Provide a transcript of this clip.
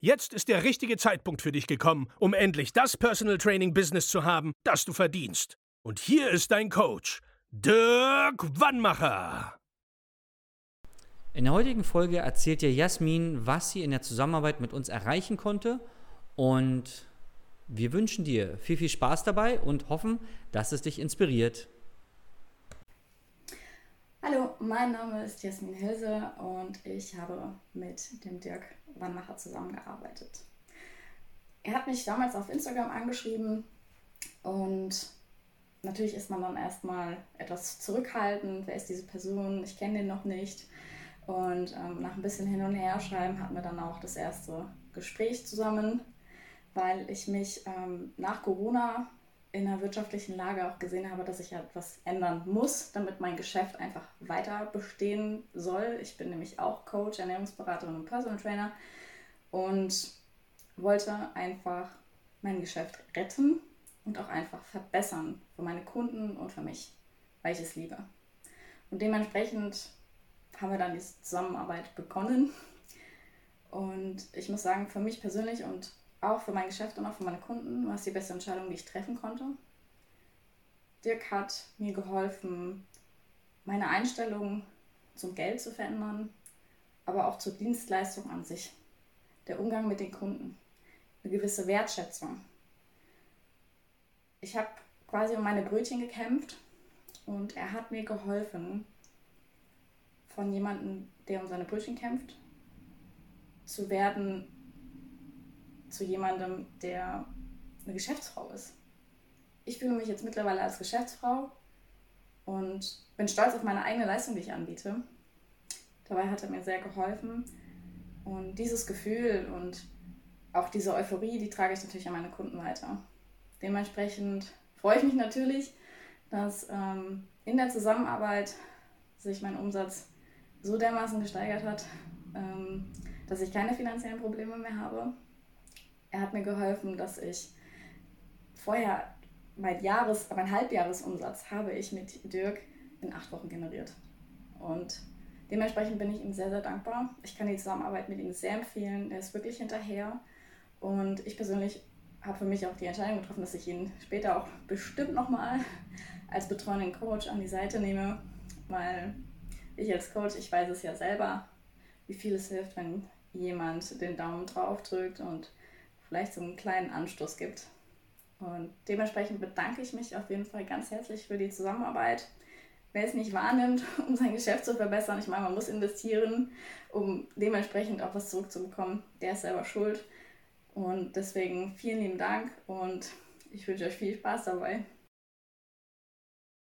Jetzt ist der richtige Zeitpunkt für dich gekommen, um endlich das Personal Training Business zu haben, das du verdienst. Und hier ist dein Coach, Dirk Wannmacher. In der heutigen Folge erzählt dir Jasmin, was sie in der Zusammenarbeit mit uns erreichen konnte. Und wir wünschen dir viel, viel Spaß dabei und hoffen, dass es dich inspiriert. Hallo, mein Name ist Jasmin Hülse und ich habe mit dem Dirk Wannmacher zusammengearbeitet. Er hat mich damals auf Instagram angeschrieben und natürlich ist man dann erstmal etwas zurückhaltend. Wer ist diese Person? Ich kenne den noch nicht. Und nach ein bisschen hin und her schreiben hatten wir dann auch das erste Gespräch zusammen, weil ich mich nach Corona in der wirtschaftlichen Lage auch gesehen habe, dass ich ja etwas ändern muss, damit mein Geschäft einfach weiter bestehen soll. Ich bin nämlich auch Coach, Ernährungsberaterin und Personal Trainer und wollte einfach mein Geschäft retten und auch einfach verbessern für meine Kunden und für mich, weil ich es liebe. Und dementsprechend haben wir dann diese Zusammenarbeit begonnen. Und ich muss sagen, für mich persönlich und auch für mein Geschäft und auch für meine Kunden war es die beste Entscheidung, die ich treffen konnte. Dirk hat mir geholfen, meine Einstellung zum Geld zu verändern, aber auch zur Dienstleistung an sich, der Umgang mit den Kunden, eine gewisse Wertschätzung. Ich habe quasi um meine Brötchen gekämpft und er hat mir geholfen, von jemandem, der um seine Brötchen kämpft, zu werden, zu jemandem, der eine Geschäftsfrau ist. Ich fühle mich jetzt mittlerweile als Geschäftsfrau und bin stolz auf meine eigene Leistung, die ich anbiete. Dabei hat er mir sehr geholfen und dieses Gefühl und auch diese Euphorie, die trage ich natürlich an meine Kunden weiter. Dementsprechend freue ich mich natürlich, dass in der Zusammenarbeit sich mein Umsatz so dermaßen gesteigert hat, dass ich keine finanziellen Probleme mehr habe. Er hat mir geholfen, dass ich vorher mein Halbjahresumsatz habe ich mit Dirk in 8 Wochen generiert. Und dementsprechend bin ich ihm sehr, sehr dankbar. Ich kann die Zusammenarbeit mit ihm sehr empfehlen. Er ist wirklich hinterher. Und ich persönlich habe für mich auch die Entscheidung getroffen, dass ich ihn später auch bestimmt nochmal als betreuenden Coach an die Seite nehme. Weil ich als Coach, ich weiß es ja selber, wie viel es hilft, wenn jemand den Daumen drauf drückt und vielleicht so einen kleinen Anstoß gibt. Und dementsprechend bedanke ich mich auf jeden Fall ganz herzlich für die Zusammenarbeit. Wer es nicht wahrnimmt, um sein Geschäft zu verbessern, ich meine, man muss investieren, um dementsprechend auch was zurückzubekommen, der ist selber schuld. Und deswegen vielen lieben Dank und ich wünsche euch viel Spaß dabei.